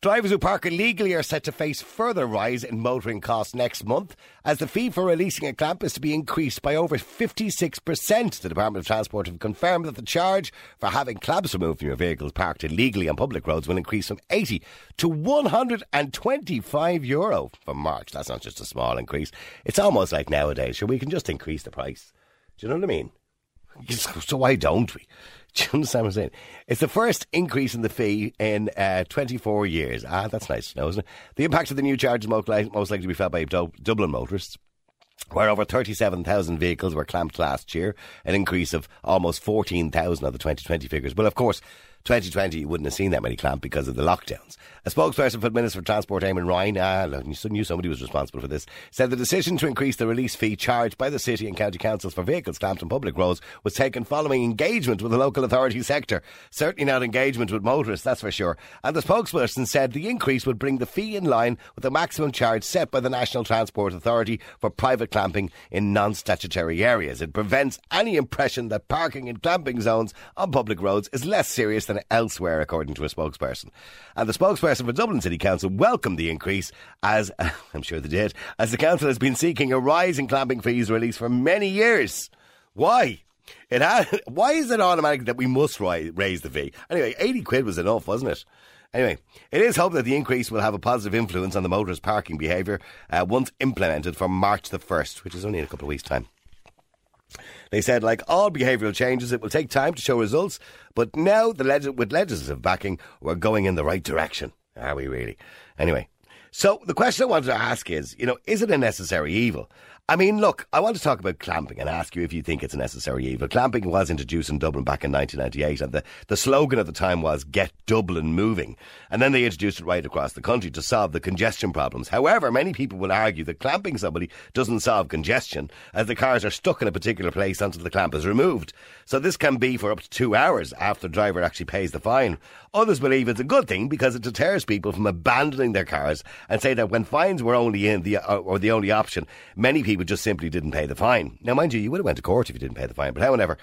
Drivers who park illegally are set to face further rise in motoring costs next month, as the fee for releasing a clamp is to be increased by over 56%. The Department of Transport have confirmed that the charge for having clamps removed from your vehicles parked illegally on public roads will increase from €80 to €125 from March. That's not just a small increase. It's almost like nowadays, we can just increase the price. Do you know what I mean? So why don't we? Do you understand what I'm saying? It's the first increase in the fee in 24 years. Ah, that's nice to know, isn't it? The impact of the new charge is most likely to be felt by Dublin motorists, where over 37,000 vehicles were clamped last year, an increase of almost 14,000 of the 2020 figures. Well, of course, 2020, you wouldn't have seen that many clamped because of the lockdowns. A spokesperson for the Minister for Transport, Eamon Ryan, knew somebody was responsible for this, said the decision to increase the release fee charged by the City and County Councils for vehicles clamped on public roads was taken following engagement with the local authority sector. Certainly not engagement with motorists, that's for sure. And the spokesperson said the increase would bring the fee in line with the maximum charge set by the National Transport Authority for private clamping in non-statutory areas. It prevents any impression that parking in clamping zones on public roads is less serious than elsewhere, according to a spokesperson. And the spokesperson for Dublin City Council welcomed the increase, as I'm sure they did, as the council has been seeking a rise in clamping fees release for many years. Why? Why is it automatic that we must raise the fee? Anyway, €80 was enough, wasn't it? Anyway, it is hoped that the increase will have a positive influence on the motorist parking behaviour once implemented from March the 1st, which is only in a couple of weeks' time. They said, like all behavioural changes, it will take time to show results, but now with legislative backing, we're going in the right direction. Are we really? Anyway, so the question I wanted to ask is, is it a necessary evil? I mean, look, I want to talk about clamping and ask you if you think it's a necessary evil. Clamping was introduced in Dublin back in 1998, and the slogan at the time was, "Get Dublin moving." And then they introduced it right across the country to solve the congestion problems. However, many people will argue that clamping somebody doesn't solve congestion, as the cars are stuck in a particular place until the clamp is removed. So this can be for up to 2 hours after the driver actually pays the fine. Others believe it's a good thing because it deters people from abandoning their cars, and say that when fines were only the option, many people just simply didn't pay the fine. Now, mind you, you would have went to court if you didn't pay the fine, but however,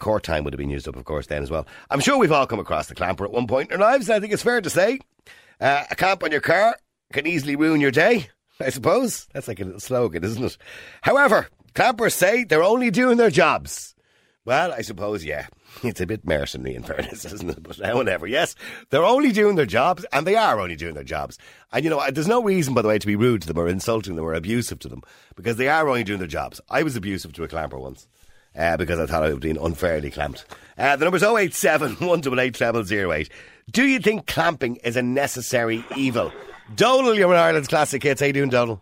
court time would have been used up, of course, then as well. I'm sure we've all come across the clamper at one point in our lives, and I think it's fair to say a clamp on your car can easily ruin your day, I suppose. That's like a little slogan, isn't it? However, clampers say they're only doing their jobs. Well, I suppose, yeah, it's a bit mercenary in fairness, isn't it? But however, yes, they're only doing their jobs, and they are only doing their jobs. And, there's no reason, by the way, to be rude to them or insulting them or abusive to them, because they are only doing their jobs. I was abusive to a clamper once because I thought I was being unfairly clamped. The number's 087 188 0008. Do you think clamping is a necessary evil? Donal, you're in Ireland's Classic Hits. How you doing, Donal?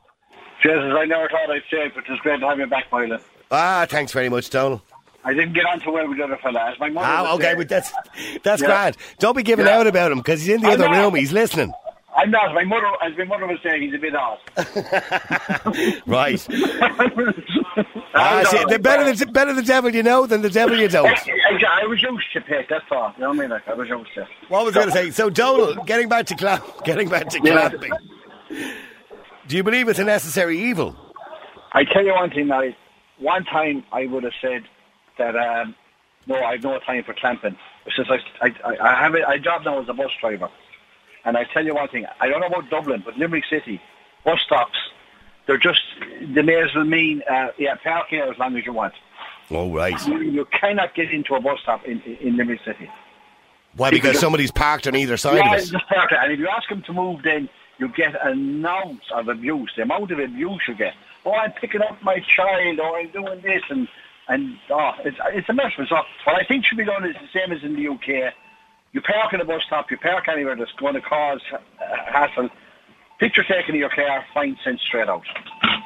Jesus, I never thought I'd say it, but it's great to have you back, Boylan. Ah, thanks very much, Donal. I didn't get on too well with the other fella. My mother okay, but that's grand. Don't be giving out about him, because he's in the other room. He's listening. I'm not. As my mother was saying, he's a bit off. Right. They're better the devil you know than the devil you don't. I was used to pay. That's all. You know what I mean? I was used to. What was I going to say? So, Donal, getting back to clamping. Do you believe it's a necessary evil? I tell you one thing, now. One time I would have said that no, I've no time for clamping. It's just I have a job now as a bus driver, and I tell you one thing. I don't know about Dublin, but Limerick City bus stops, they're just the mayors will mean park here as long as you want. Oh right. You cannot get into a bus stop in Limerick City. Why? Because somebody's parked on either side of it. And if you ask them to move, then you get an ounce of abuse. The amount of abuse you get. Oh, I'm picking up my child, or I'm doing this, and it's a mess. So what I think should be done is the same as in the UK. You park in a bus stop, you park anywhere that's going to cause hassle. Picture taken in your car, fine sent straight out.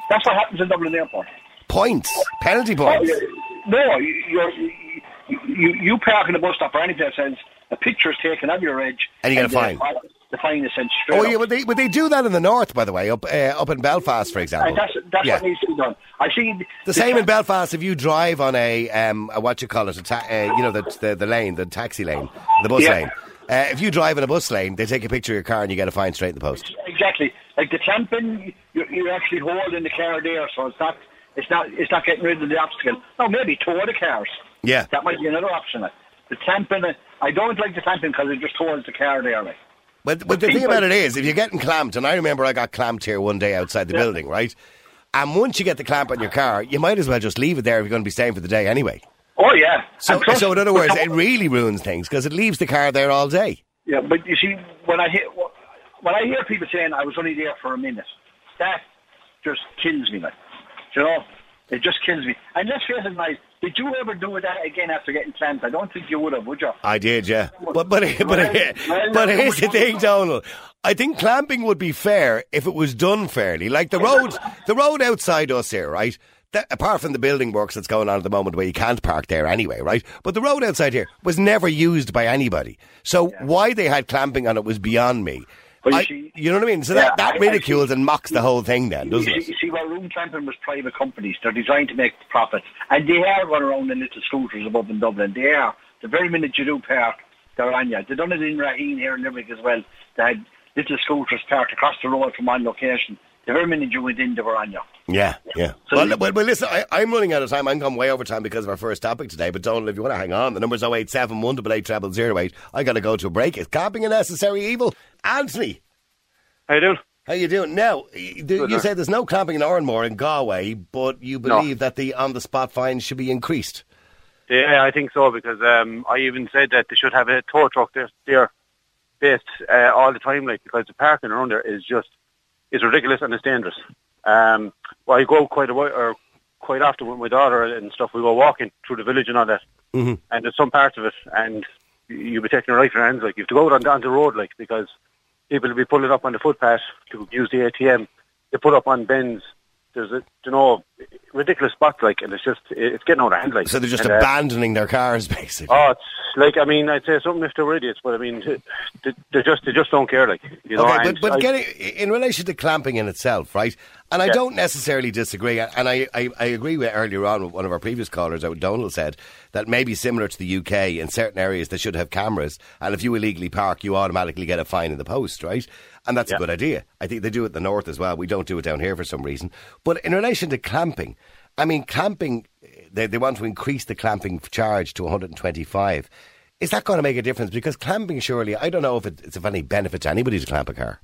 That's what happens in Dublin Airport. Penalty points. No, you park in a bus stop or anything that says a picture's taken of your edge, and you get a fine. The fine is sent straight out. Oh yeah, would they do that in the north, by the way, up in Belfast, for example? And that's what needs to be done. I see the same in Belfast. If you drive on the taxi lane, the bus lane. If you drive in a bus lane, they take a picture of your car and you get a fine straight in the post. exactly. Like the clamping, you're actually holding the car there, so it's not getting rid of the obstacle. No, maybe tow the cars. Yeah, that might be another option. The clamping, I don't like the clamping because it just holds the car there. Like. But the thing about it is, if you're getting clamped, and I remember I got clamped here one day outside the building, right? And once you get the clamp on your car, you might as well just leave it there if you're going to be staying for the day anyway. Oh, yeah. So in other words, it really ruins things because it leaves the car there all day. Yeah, but you see, when I hear people saying I was only there for a minute, that just kills me, man. You know, it just kills me. And let's face it, Niall, did you ever do that again after getting clamped? I don't think you would you? I did, yeah. But here's the thing, Donal. I think clamping would be fair if it was done fairly. Like the road outside us here, right? That, apart from the building works that's going on at the moment where you can't park there anyway, right? But the road outside here was never used by anybody. So why they had clamping on it was beyond me. You know what I mean? So that ridicules and mocks the whole thing then, doesn't it? You see, well, room clamping was private companies. They're designed to make profits. And they are going around in little scooters above in Dublin. They are. The very minute you do park, they're on you. They've done it in Raheen here in Limerick as well. They had little scooters parked across the road from one location. The very minute you went in, they were on you. Yeah. So well, listen, I'm running out of time. I'm gone way over time because of our first topic today. But Donal, if you want to hang on, the number's 087-188-0008. I got to go to a break. Is camping a necessary evil? Anthony, how you doing? Now, you say there's no camping in Oranmore in Galway, but you believe that the on-the-spot fines should be increased. Yeah, I think so, because I even said that they should have a tow truck there based all the time, like, because the parking around there is ridiculous and it's dangerous. I go quite often with my daughter and stuff. We go walking through the village and all that, and there's some parts of it, and you'll be taking it right for your hands. Like, you have to go out on the road, like, because people will be pulling up on the footpath to use the ATM. They put up on bends. There's a ridiculous spot, like, and it's getting out of hand, like. So they're just abandoning their cars, basically. Oh, it's like, I mean, I'd say something if they were idiots, but I mean, they just don't care, like, you know. Okay, but getting in relation to clamping in itself, right? And I don't necessarily disagree, and I agree with earlier on with one of our previous callers, Donal said that maybe similar to the UK, in certain areas they should have cameras, and if you illegally park, you automatically get a fine in the post, right? And that's a good idea. I think they do it in the north as well. We don't do it down here for some reason. But in relation to clamping, I mean, clamping, they want to increase the clamping charge to 125. Is that going to make a difference? Because clamping, surely, I don't know if it's of any benefit to anybody to clamp a car.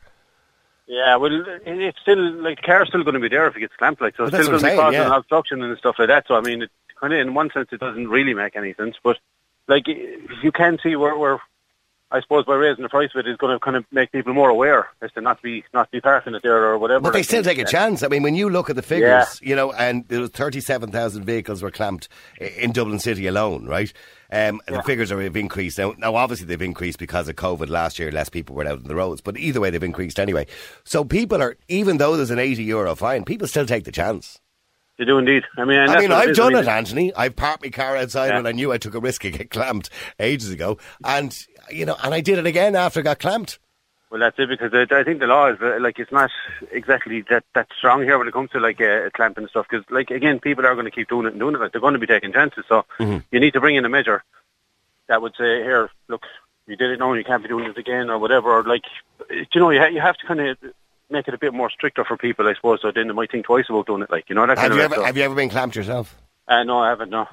Yeah, well, it's still, like, the car's still going to be there if it gets clamped, like, so it's still going to be causing an obstruction and stuff like that. So, I mean, it kind of, in one sense, it doesn't really make any sense. But, like, you can see where I suppose by raising the price of it, it's going to kind of make people more aware as to not be parking it there or whatever. But they still take a chance. I mean, when you look at the figures, you know, and there was 37,000 vehicles were clamped in Dublin City alone, right? The figures have increased. Now, obviously, they've increased because of COVID last year. Less people were out on the roads. But either way, they've increased anyway. So people are, even though there's an €80 fine, people still take the chance. They do indeed. I mean, I've done it, Anthony. I've parked my car outside when I knew I took a risk of getting clamped ages ago. And, you know, and I did it again after I got clamped. Well, that's it, because I think the law is, like, it's not exactly that strong here when it comes to, like, clamping and stuff. Because, like, again, people are going to keep doing it. Like, they're going to be taking chances. So you need to bring in a measure that would say, here, look, you did it now, you can't be doing it again or whatever. Or, like, you know, you have to kind of make it a bit more stricter for people, I suppose, so then they might think twice about doing it, like, you know, that kind of stuff. Have you ever been clamped yourself? No, I haven't, no.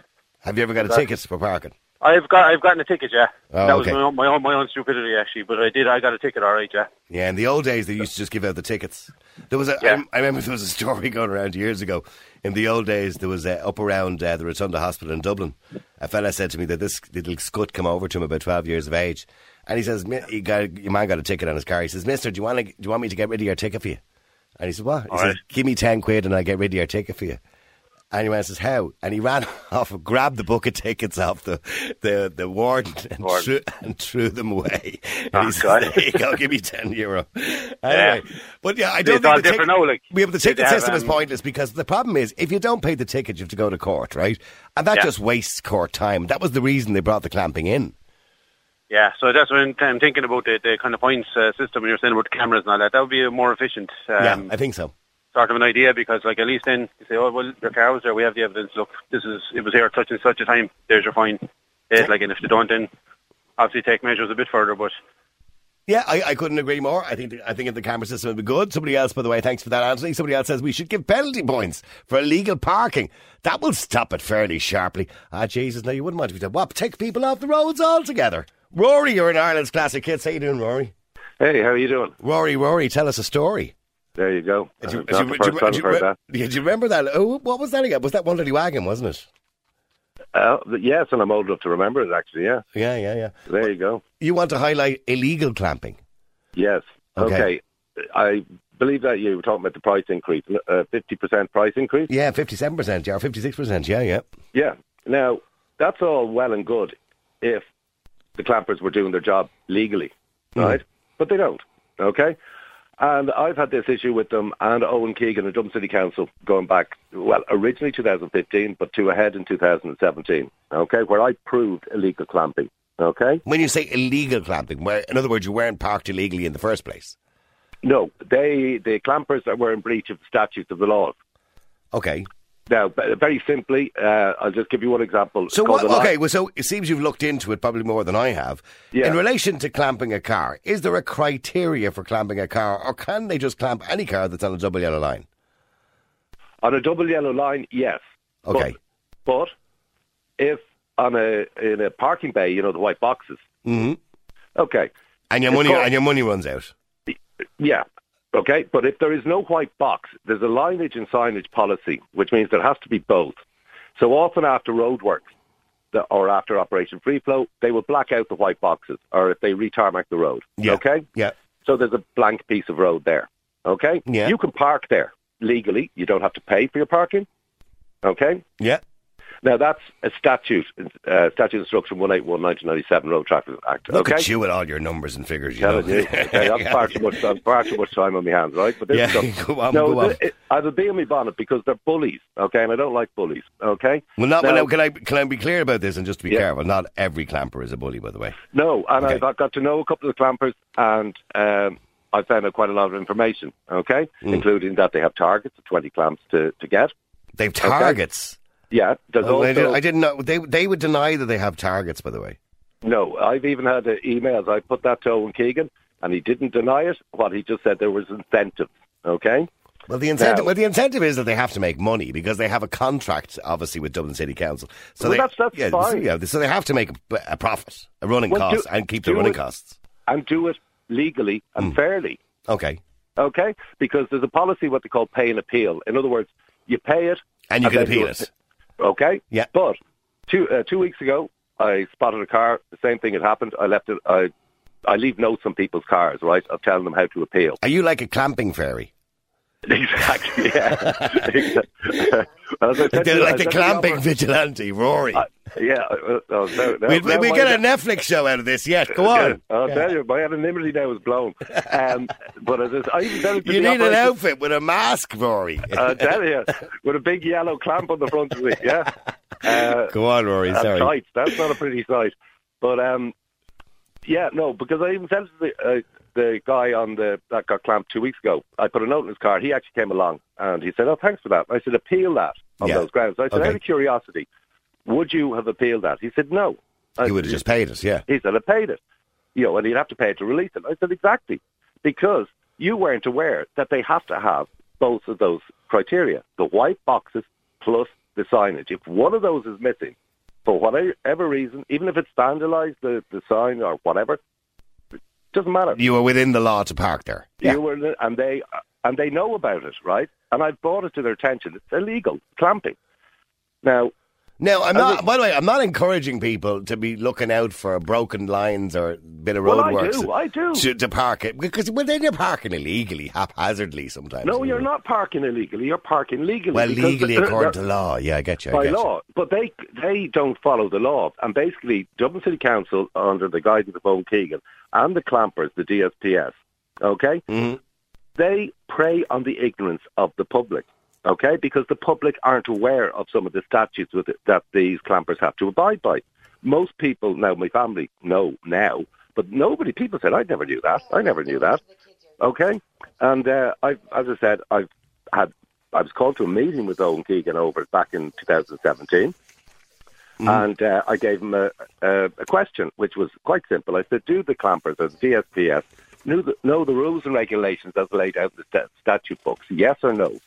Have you ever got a ticket for parking? I've gotten a ticket, yeah. Oh, that was my own stupidity, actually, but I got a ticket, all right, yeah. Yeah, in the old days, they used to just give out the tickets. There was I remember there was a story going around years ago. In the old days, there was up around the Rotunda Hospital in Dublin, a fella said to me that this little scut came over to him about 12 years of age. And he says, your man got a ticket on his car. He says, mister, do you want me to get rid of your ticket for you? And he said, what? He says, give me 10 quid and I'll get rid of your ticket for you. And your man says, how? And he ran off and grabbed the book of tickets off the warden and threw them away. And he says, there you go, give me €10. Anyway, but yeah, I don't think the ticket system is pointless, because the problem is, if you don't pay the ticket, you have to go to court, right? And that just wastes court time. That was the reason they brought the clamping in. Yeah, so that's when I'm thinking about the kind of points system when you're saying about the cameras and all that. That would be a more efficient I think so. Sort of an idea, because, like, at least then you say, oh, well, your car was there, we have the evidence, look, it was here at such and such a time, there's your fine. Like, and if they don't, then obviously take measures a bit further, but Yeah, I couldn't agree more. I think the camera system would be good. Somebody else, by the way, thanks for that, Anthony. Somebody else says we should give penalty points for illegal parking. That will stop it fairly sharply. Ah, Jesus, no, you wouldn't want to be done. What, take people off the roads altogether? Rory, you're in Ireland's Classic Kids. How you doing, Rory? Hey, how are you doing? Rory, tell us a story. There you go. Do you remember that? Oh, what was that again? Was that One Dirty Wagon, wasn't it? Yes, and I'm old enough to remember it, actually, yeah. Yeah. There you go. You want to highlight illegal clamping? Yes. Okay. I believe that you were talking about the price increase, 50% price increase? Yeah, 57%, yeah, or 56%, yeah. Yeah. Now, that's all well and good if the clampers were doing their job legally, right? But they don't, okay? And I've had this issue with them and Owen Keegan and Dublin City Council going back, well, originally 2015, but to a head in 2017, okay, where I proved illegal clamping, okay? When you say illegal clamping, where, in other words, you weren't parked illegally in the first place? No, the clampers were in breach of the statutes of the laws. Okay. Now, very simply, I'll just give you one example. So, so it seems you've looked into it probably more than I have. Yeah. In relation to clamping a car, is there a criteria for clamping a car, or can they just clamp any car that's on a double yellow line? On a double yellow line, yes. Okay. But if in a parking bay, you know, the white boxes. Mm-hmm. Okay. And your money runs out. Yeah. Okay, but if there is no white box, there's a lineage and signage policy, which means there has to be both. So often after roadworks or after Operation Free Flow, they will black out the white boxes, or if they re-tarmac the road. Yeah. Okay? Yeah. So there's a blank piece of road there. Okay? Yeah. You can park there legally. You don't have to pay for your parking. Okay? Yeah. Now, that's a statute instruction 181, 1997, Road Traffic Act. Okay? Look at you with all your numbers and figures, you know. Okay, that's far too much time on my hands, right? But go on. I have a bee in my bonnet because they're bullies, okay? And I don't like bullies, okay? Well, can I be clear about this and just to be careful? Not every clamper is a bully, by the way. No, and okay. I got to know a couple of the clampers and I found out quite a lot of information, okay? Mm. Including that they have targets of 20 clamps to get. They have targets? Okay? Yeah, I didn't know. They would deny that they have targets, by the way. No, I've even had emails. I put that to Owen Keegan, and he didn't deny it. What he just said, there was incentives, okay? Well, the incentive is that they have to make money because they have a contract, obviously, with Dublin City Council. So that's fine. Yeah, so they have to make a profit, a running cost, and keep the running costs. And do it legally and fairly. Okay. Okay? Because there's a policy, what they call pay and appeal. In other words, you pay it. And you can appeal it. Okay. Yeah. But two weeks ago, I spotted a car. The same thing had happened. I left it. I leave notes on people's cars, right? Of telling them how to appeal. Are you like a clamping fairy? Exactly. Yeah. They're like the clamping vigilante, Rory. We get a Netflix show out of this. Yes, go on. Yeah, I'll tell you, my anonymity now is blown. But I even tell it to you need an outfit with a mask, Rory. I'll tell you, with a big yellow clamp on the front of it. Yeah. Go on, Rory. Sorry. Tight. That's not a pretty sight. But because I even said to the guy that got clamped 2 weeks ago, I put a note in his car. He actually came along and he said, "Oh, thanks for that." I said, "Appeal that on those grounds." I said, "Out of curiosity, would you have appealed that?" He said, "No." He would have just paid it, yeah. He said, "I paid it." You know, and he'd have to pay it to release it. I said, "Exactly." Because you weren't aware that they have to have both of those criteria, the white boxes plus the signage. If one of those is missing, for whatever reason, even if it's vandalised, the sign or whatever, doesn't matter. You were within the law to park there. Yeah. You were, and they know about it, right? And I brought it to their attention. It's illegal clamping. Now I'm not. By the way, I'm not encouraging people to be looking out for broken lines or a bit of roadworks. I do. To park it because then you're parking illegally, haphazardly sometimes. No, you're not parking illegally. You're parking legally. Well, legally according to law. Yeah, I get you. By law, but they don't follow the law. And basically, Dublin City Council, under the guidance of Owen Keegan and the clampers, the DSPS, okay, they prey on the ignorance of the public. Okay, because the public aren't aware of some of the statutes that these clampers have to abide by. Most people, now my family know now, but people said, I never knew that. Okay, and I was called to a meeting with Owen Keegan over back in 2017, And I gave him a question, which was quite simple. I said, do the clampers or the DSPS know the rules and regulations as laid out in the statute books, yes or no?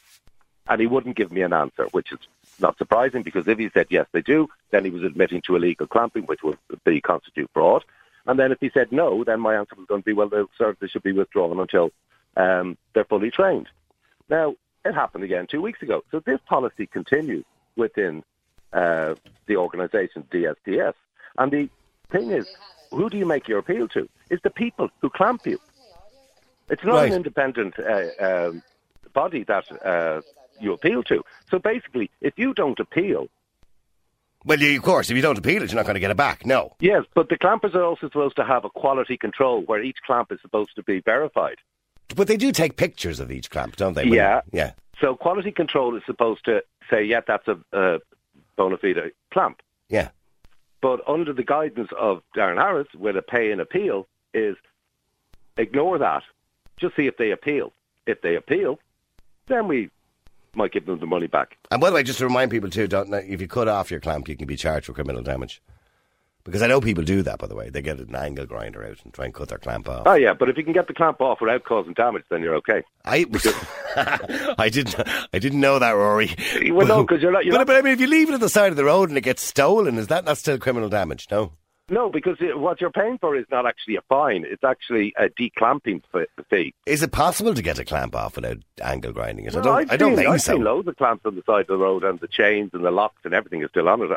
And he wouldn't give me an answer, which is not surprising, because if he said yes, they do, then he was admitting to illegal clamping, which would be constitute fraud. And then if he said no, then my answer was going to be, well, they should be withdrawn until they're fully trained. Now, it happened again 2 weeks ago. So this policy continues within the organisation, DSPS. And the thing is, who do you make your appeal to? It's the people who clamp you. It's not an independent body that you appeal to. So basically, if you don't appeal... Well, of course, if you don't appeal it, you're not going to get it back, no. Yes, but the clampers are also supposed to have a quality control where each clamp is supposed to be verified. But they do take pictures of each clamp, don't they? Yeah. So quality control is supposed to say, yeah, that's a bona fide clamp. Yeah. But under the guidance of Darren Harris, with a pay and appeal, is ignore that. Just see if they appeal. If they appeal, then we might give them the money back. And by the way, just to remind people too, if you cut off your clamp, you can be charged for criminal damage. Because I know people do that, by the way. They get an angle grinder out and try and cut their clamp off. Oh, yeah, but if you can get the clamp off without causing damage, then you're okay. I didn't know that, Rory. Well, no, because you're not... But I mean, if you leave it at the side of the road and it gets stolen, is that not still criminal damage? No. No, because what you're paying for is not actually a fine. It's actually a declamping fee. Is it possible to get a clamp off without angle grinding it? Well, I don't think so. I've seen loads of clamps on the side of the road, and the chains and the locks and everything is still on it.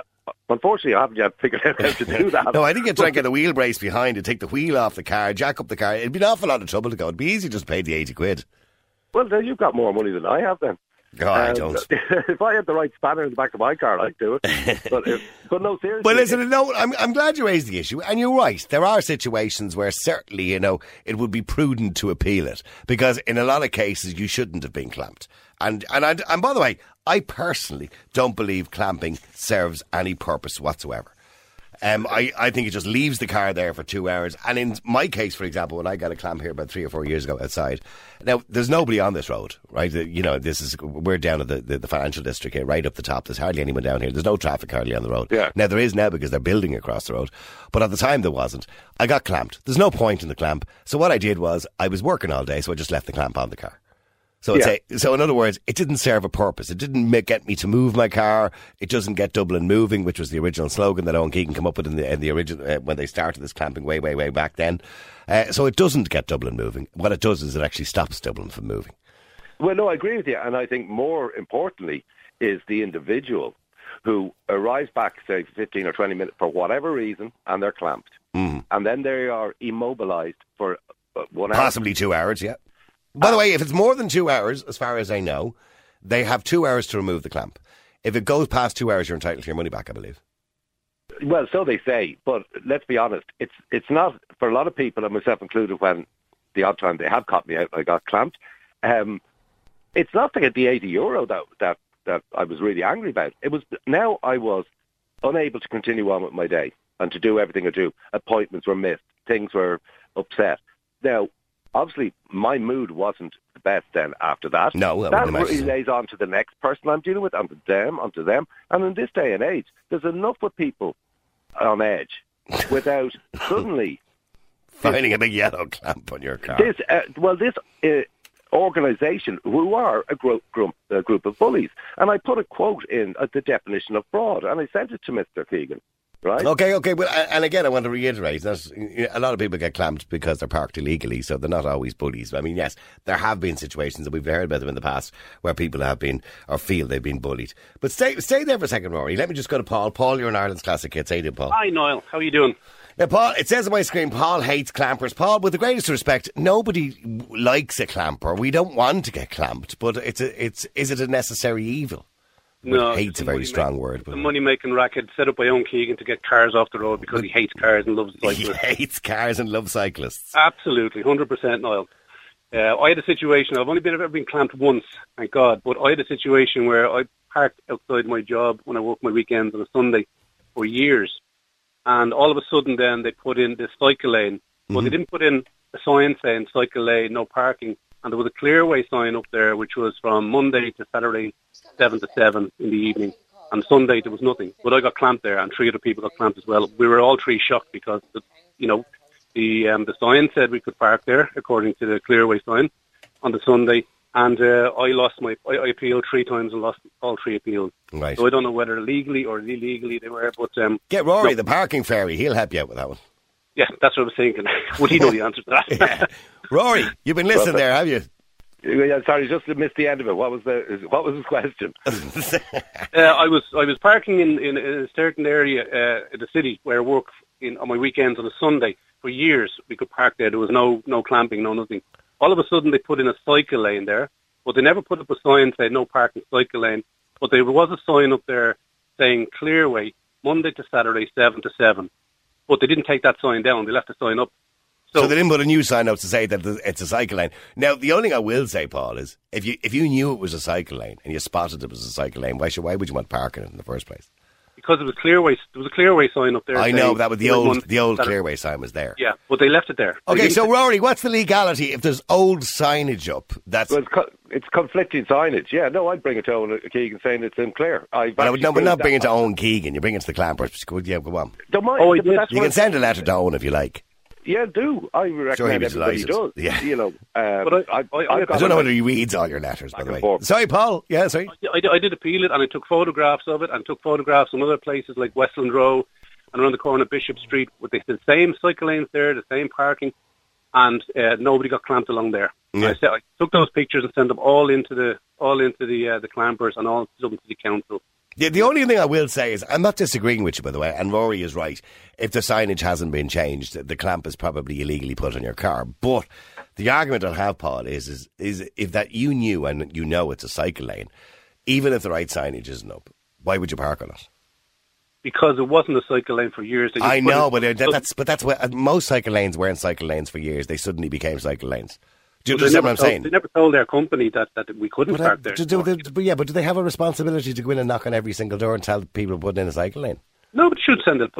Unfortunately, I haven't yet figured out how to do that. No, I think you'd try and get a wheel brace behind it, take the wheel off the car, jack up the car. It'd be an awful lot of trouble to go. It'd be easy just to pay the 80 quid. Well, then you've got more money than I have then. God, I don't. If I had the right spanner in the back of my car, I'd do it. But no, seriously. Well, listen, no, I'm glad you raised the issue. And you're right. There are situations where certainly, it would be prudent to appeal it. Because in a lot of cases, you shouldn't have been clamped. And by the way, I personally don't believe clamping serves any purpose whatsoever. I think it just leaves the car there for 2 hours. And in my case, for example, when I got a clamp here about 3 or 4 years ago outside, now there's nobody on this road, right? We're down at the financial district here, right up the top. There's hardly anyone down here. There's no traffic hardly on the road. Yeah. Now there is now because they're building across the road, but at the time there wasn't. I got clamped. There's no point in the clamp. So what I did was I was working all day, so I just left the clamp on the car. So in other words, it didn't serve a purpose. It didn't get me to move my car. It doesn't get Dublin moving, which was the original slogan that Owen Keegan came up with in the original when they started this clamping way back then. So it doesn't get Dublin moving. What it does is it actually stops Dublin from moving. Well, no, I agree with you, and I think more importantly is the individual who arrives back, say, 15 or 20 minutes for whatever reason, and they're clamped, and then they are immobilised for 1 hour, possibly 2 hours, yeah. By the way, if it's more than 2 hours, as far as I know, they have 2 hours to remove the clamp. If it goes past 2 hours, you're entitled to your money back, I believe. Well, so they say, but let's be honest, it's not, for a lot of people, and myself included, when the odd time they have caught me out, I got clamped, it's not to get the €80 that I was really angry about. It was, now I was unable to continue on with my day and to do everything I do. Appointments were missed. Things were upset. Now, obviously, my mood wasn't the best then after that. No, that relays on to the next person I'm dealing with, onto them. And in this day and age, there's enough with people on edge without suddenly... finding a big yellow clamp on your car. This organisation, who are a group of bullies. And I put a quote in at the definition of fraud, and I sent it to Mr. Keegan. Right. Okay. Well, and again, I want to reiterate that a lot of people get clamped because they're parked illegally, so they're not always bullies. I mean, yes, there have been situations, and we've heard about them in the past, where people have been or feel they've been bullied. But stay there for a second, Rory. Let me just go to Paul. Paul, you're an Ireland's Classic Hits. How you doing, Paul? Hi, Niall. How are you doing? Now, Paul, it says on my screen, Paul hates clampers. Paul, with the greatest respect, nobody likes a clamper. We don't want to get clamped, but is it a necessary evil? No, hate's a very strong word. But the money-making racket set up by Owen Keegan to get cars off the road because he hates cars and loves cyclists. He hates cars and loves cyclists. Absolutely, 100%, Niall. I had a situation, I've only ever been clamped once, thank God, but I had a situation where I parked outside my job when I worked my weekends on a Sunday for years. And all of a sudden then they put in this cycle lane. But they didn't put in a sign saying cycle lane, no parking. And there was a clearway sign up there, which was from Monday to Saturday, 7 to 7 in the evening. And Sunday there was nothing. But I got clamped there, and three other people got clamped as well. We were all three shocked because, the sign said we could park there according to the clearway sign on the Sunday. And I appealed three times and lost all three appeals. Right. So I don't know whether legally or illegally they were. But get Rory, the parking fairy. He'll help you out with that one. Yeah, that's what I was thinking. Would he know the answer to that? Yeah. Rory, you've been listening there, have you? Yeah, sorry, just missed the end of it. What was his question? I was parking in a certain area in the city where I work on my weekends on a Sunday. For years, we could park there. There was no clamping, no nothing. All of a sudden, they put in a cycle lane there, but they never put up a sign saying no parking cycle lane. But there was a sign up there saying clearway Monday to Saturday, 7 to 7. But they didn't take that sign down. They left the sign up. So they didn't put a new sign up to say that it's a cycle lane. Now, the only thing I will say, Paul, is if you knew it was a cycle lane and you spotted it was a cycle lane, why would you want parking it in the first place? Because it was clearway. There was a clearway sign up there. I know, but that was the old clearway sign was there. Yeah, but they left it there. Okay, so Rory, what's the legality if there's old signage up? It's conflicting signage. Yeah, no, I'd bring it to Owen Keegan saying it's unclear. We're not bringing it to Owen Keegan. You bring it to the clampers. Yeah, go on. Don't mind. Oh, you can send a letter to Owen if you like. Yeah, do. I recommend everybody does. Yeah. But I don't know whether he reads all your letters, by the way. Sorry, Paul. Yeah, sorry. I did appeal it, and I took photographs of it, and took photographs from other places like Westland Row and around the corner of Bishop Street with the same cycle lanes there, the same parking, and nobody got clamped along there. Yeah. I took those pictures and sent them all into the clampers and all to the City Council. Yeah, the only thing I will say is, I'm not disagreeing with you, by the way, and Rory is right. If the signage hasn't been changed, the clamp is probably illegally put on your car. But the argument I'll have, Paul, is if that you knew and you know it's a cycle lane, even if the right signage isn't up, why would you park on it? Because it wasn't a cycle lane for years. I know, but that's where most cycle lanes weren't cycle lanes for years. They suddenly became cycle lanes. Do you understand what I'm saying? They never told their company that we couldn't park there. But do they have a responsibility to go in and knock on every single door and tell people to put in a cycle lane? No, but should send a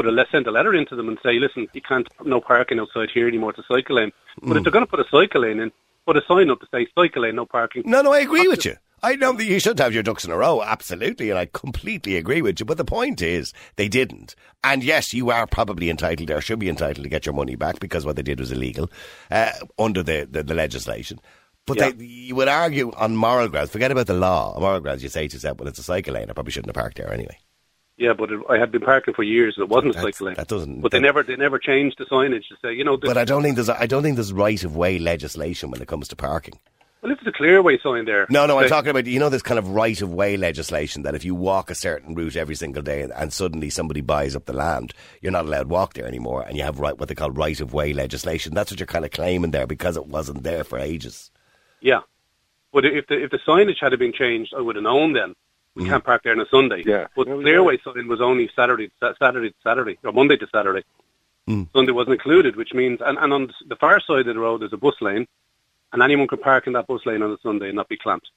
letter into them and say, listen, you can't no parking outside here anymore, it's a cycle lane. But if they're going to put a cycle lane in, put a sign up to say cycle lane, no parking. No, I agree with you. I know that you should have your ducks in a row, absolutely, and I completely agree with you. But the point is, they didn't. And yes, you are probably entitled, or should be entitled, to get your money back because what they did was illegal under the legislation. But you would argue on moral grounds, forget about the law, on moral grounds you say to yourself, well, it's a cycle lane, I probably shouldn't have parked there anyway. Yeah, but I had been parking for years and it wasn't a cycle lane. That doesn't. But they never changed the signage to say, But I don't think there's right of way legislation when it comes to parking. Well, if there's a clearway sign there. No, I'm talking about, this kind of right-of-way legislation that if you walk a certain route every single day and suddenly somebody buys up the land, you're not allowed to walk there anymore, and you have what they call right-of-way legislation. That's what you're kind of claiming there because it wasn't there for ages. Yeah. But if the signage had been changed, I would have known then. We can't park there on a Sunday. Yeah. But the clearway sign was only Saturday to Saturday, or Monday to Saturday. Mm. Sunday wasn't included, which means... And on the far side of the road, there's a bus lane. And anyone could park in that bus lane on a Sunday and not be clamped.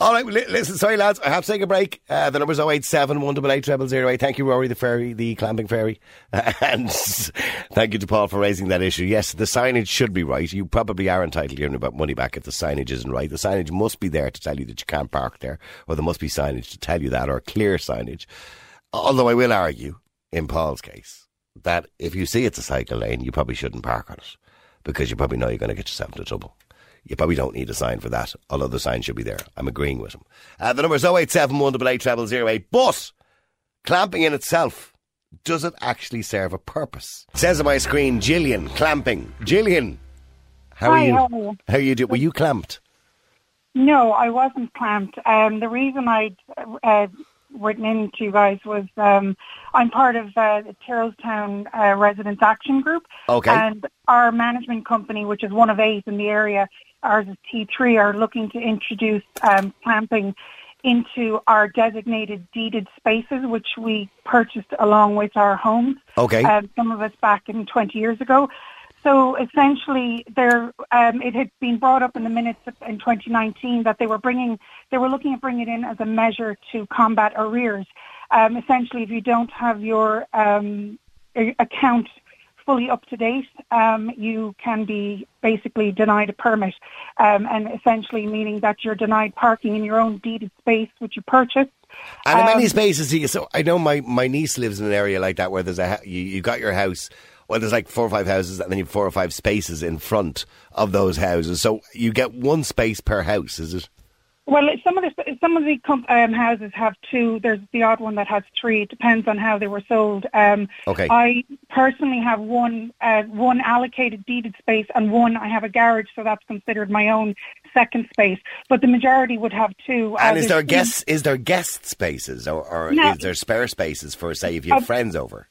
All right, listen, sorry lads, I have to take a break. The number's 087 188 008. Thank you, Rory, the clamping fairy. And thank you to Paul for raising that issue. Yes, the signage should be right. You probably are entitled to earn about money back if the signage isn't right. The signage must be there to tell you that you can't park there, or there must be signage to tell you that, or clear signage. Although I will argue, in Paul's case, that if you see it's a cycle lane, you probably shouldn't park on it, because you probably know you're going to get yourself into trouble. You probably don't need a sign for that, although the sign should be there. I'm agreeing with him. The number is 087 188 0008. But clamping in itself, does it actually serve a purpose? It says on my screen, Gillian, clamping. Gillian, how are you doing? Were you clamped? No, I wasn't clamped. The reason I'd written in to you guys was I'm part of the Terrellstown Residents Action Group. Okay. And our management company, which is one of 8 in the area, ours is T3, are looking to introduce clamping into our designated deeded spaces, which we purchased along with our homes. Okay. Some of us back in 20 years ago. So essentially, it had been brought up in the minutes in 2019 that they were looking at bringing it in as a measure to combat arrears. Essentially, if you don't have your account fully up to date, you can be basically denied a permit, and essentially meaning that you're denied parking in your own deeded space which you purchased. And in many spaces, so I know my niece lives in an area like that where there's you got your house. Well, there's like 4 or 5 houses and then you have 4 or 5 spaces in front of those houses. So you get one space per house, is it? Well, some of the houses have 2. There's the odd one that has 3. It depends on how they were sold. Okay. I personally have one allocated deeded space and one I have a garage, so that's considered my own second space. But the majority would have 2. And is there guest spaces or now, is there spare spaces for, say, if you have friends over?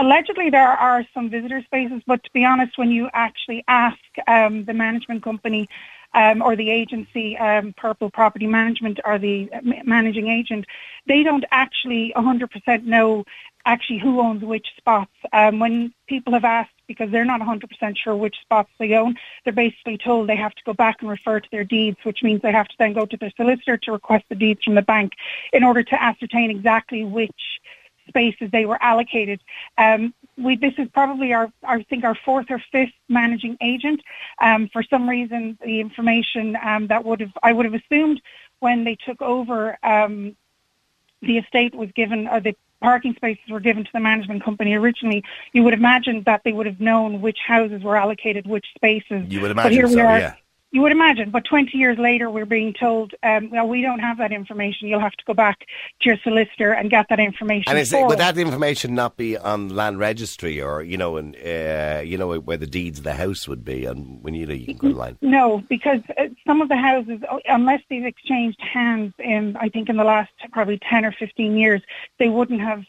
Allegedly, there are some visitor spaces, but to be honest, when you actually ask the management company or the agency, Purple Property Management, or the managing agent, they don't actually 100% know actually who owns which spots. When people have asked, because they're not 100% sure which spots they own, they're basically told they have to go back and refer to their deeds, which means they have to then go to their solicitor to request the deeds from the bank in order to ascertain exactly which spaces they were allocated. This is probably our 4th or 5th managing agent. For some reason, the information that I would have assumed when they took over the estate was given, or the parking spaces were given to the management company originally. You would imagine that they would have known which houses were allocated which spaces. You would imagine, yeah. You would imagine, but 20 years later we're being told, well, we don't have that information, you'll have to go back to your solicitor and get that information. And would that information not be on land registry or, where the deeds of the house would be, and when you can go online? No, because some of the houses, unless they've exchanged hands, I think in the last probably 10 or 15 years, they wouldn't have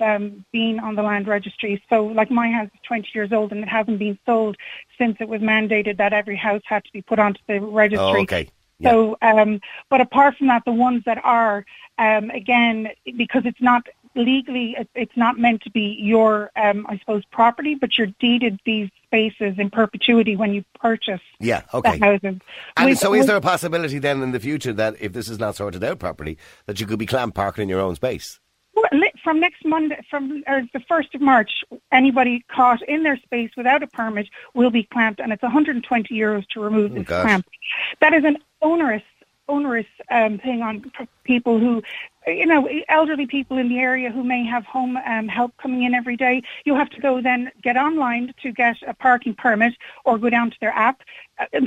been on the land registry. So, like, my house is 20 years old and it hasn't been sold since it was mandated that every house had to be put onto the registry. Oh, okay. Yeah. So, but apart from that, the ones that are, again, because it's not legally, it's not meant to be your, I suppose, property, but you're deeded these spaces in perpetuity when you purchase the houses. And is there a possibility then in the future that if this is not sorted out properly, that you could be clam parking in your own space? From next Monday, or the 1st of March, anybody caught in their space without a permit will be clamped, and it's €120 to remove this clamp. That is an onerous thing on people who, elderly people in the area who may have home help coming in every day. You have to go then get online to get a parking permit or go down to their app.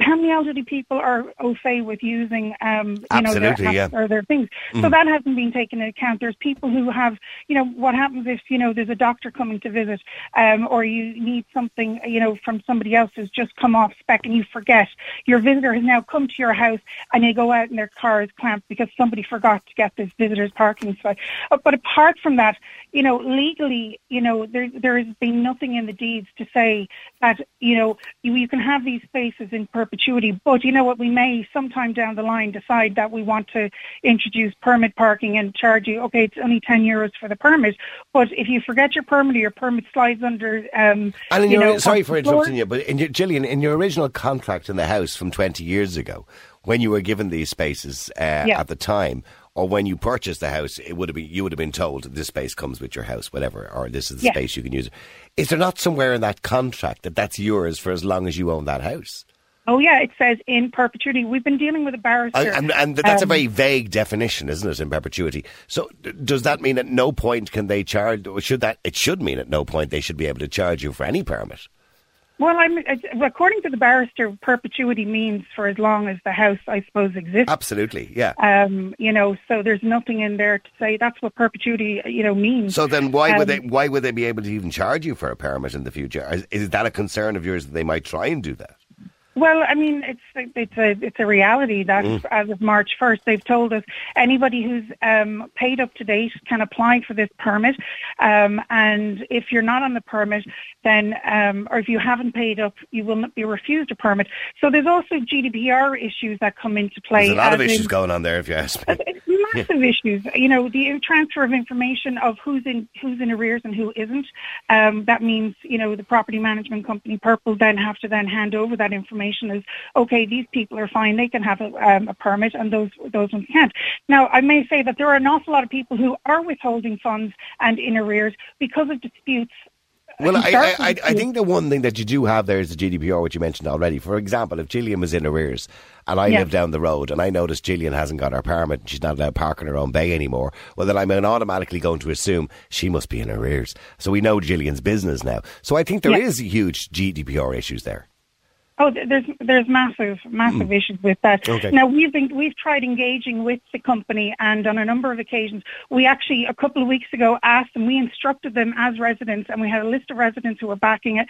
How many elderly people are au fait with using their apps or their things? So that hasn't been taken into account. There's people who have, what happens if, there's a doctor coming to visit or you need something, from somebody else who's just come off spec and you forget. Your visitor has now come to your house and they go out and their car is clamped because somebody forgot to get this visitor's parking spot. But apart from that, legally, there has been nothing in the deeds to say that, you can have these spaces in perpetuity. But you know what, we may sometime down the line decide that we want to introduce permit parking and charge you, okay, it's only €10 for the permit. But if you forget your permit or your permit slides under... and sorry for interrupting you, but Gillian, in your original contract in the house from 20 years ago, when you were given these spaces at the time, or when you purchased the house, you would have been told this space comes with your house, whatever, or this is the space you can use. Is there not somewhere in that contract that that's yours for as long as you own that house? Oh, yeah, it says in perpetuity. We've been dealing with a barrister. And that's a very vague definition, isn't it, in perpetuity? So does that mean at no point can they charge, or it should mean at no point they should be able to charge you for any permit? Well, according to the barrister, perpetuity means for as long as the house, I suppose, exists. Absolutely, yeah. So there's nothing in there to say that's what perpetuity, means. So then why would they be able to even charge you for a permit in the future? Is that a concern of yours that they might try and do that? Well, I mean, it's a reality that as of March 1st, they've told us anybody who's paid up to date can apply for this permit. And if you're not on the permit, then, or if you haven't paid up, you will not be refused a permit. So there's also GDPR issues that come into play. There's a lot of issues going on there, if you ask me. Massive issues. The transfer of information of who's in arrears and who isn't. That means, the property management company, Purple, then have to then hand over that information. Is okay, these people are fine, they can have a permit, and those ones can't. Now, I may say that there are an awful lot of people who are withholding funds and in arrears because of disputes Well, I think the one thing that you do have there is the GDPR, which you mentioned already. For example, if Gillian was in arrears and I live down the road and I notice Gillian hasn't got her permit and she's not allowed to park in her own bay anymore, well, then I'm automatically going to assume she must be in arrears. So we know Gillian's business now. So I think there is huge GDPR issues there. Oh, there's massive issues with that. Okay. Now we've tried engaging with the company, and on a number of occasions, we actually a couple of weeks ago asked them. We instructed them as residents, and we had a list of residents who were backing it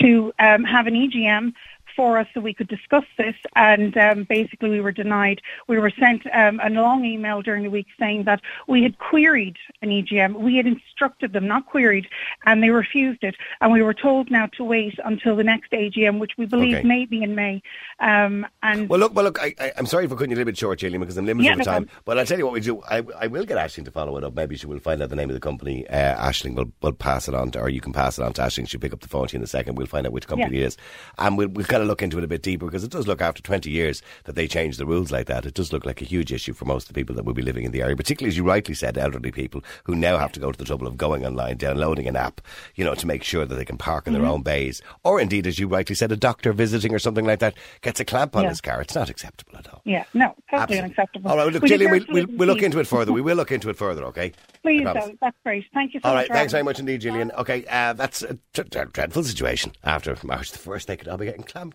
to have an EGM for us so we could discuss this, and basically we were denied. We were sent a long email during the week saying that we had queried an EGM. We had instructed them, not queried, and they refused it. And we were told now to wait until the next AGM, which we believe may be in May. Well, look, I'm sorry for cutting you a little bit short, Gillian, because I'm limited with time. But I'll tell you what we do. I will get Aisling to follow it up. Maybe she will find out the name of the company. Aisling will pass it on to, or you can pass it on to Aisling. She'll pick up the phone to you in a second. We'll find out which company it is. And we've got to look into it a bit deeper, because it does look, after 20 years that they changed the rules like that, it does look like a huge issue for most of the people that will be living in the area, particularly, as you rightly said, elderly people who now have to go to the trouble of going online, downloading an app, you know, to make sure that they can park in their own bays, or indeed, as you rightly said, a doctor visiting or something like that gets a clamp on his car. It's not acceptable at all. Yeah, no, totally unacceptable. All right, look, Gillian, we'll look into it further. We will look into it further, okay? Please, though, that's great. Thank you so much. All right, thanks very much indeed, Gillian. Okay, that's a dreadful situation. After March the 1st, they could all be getting clamped.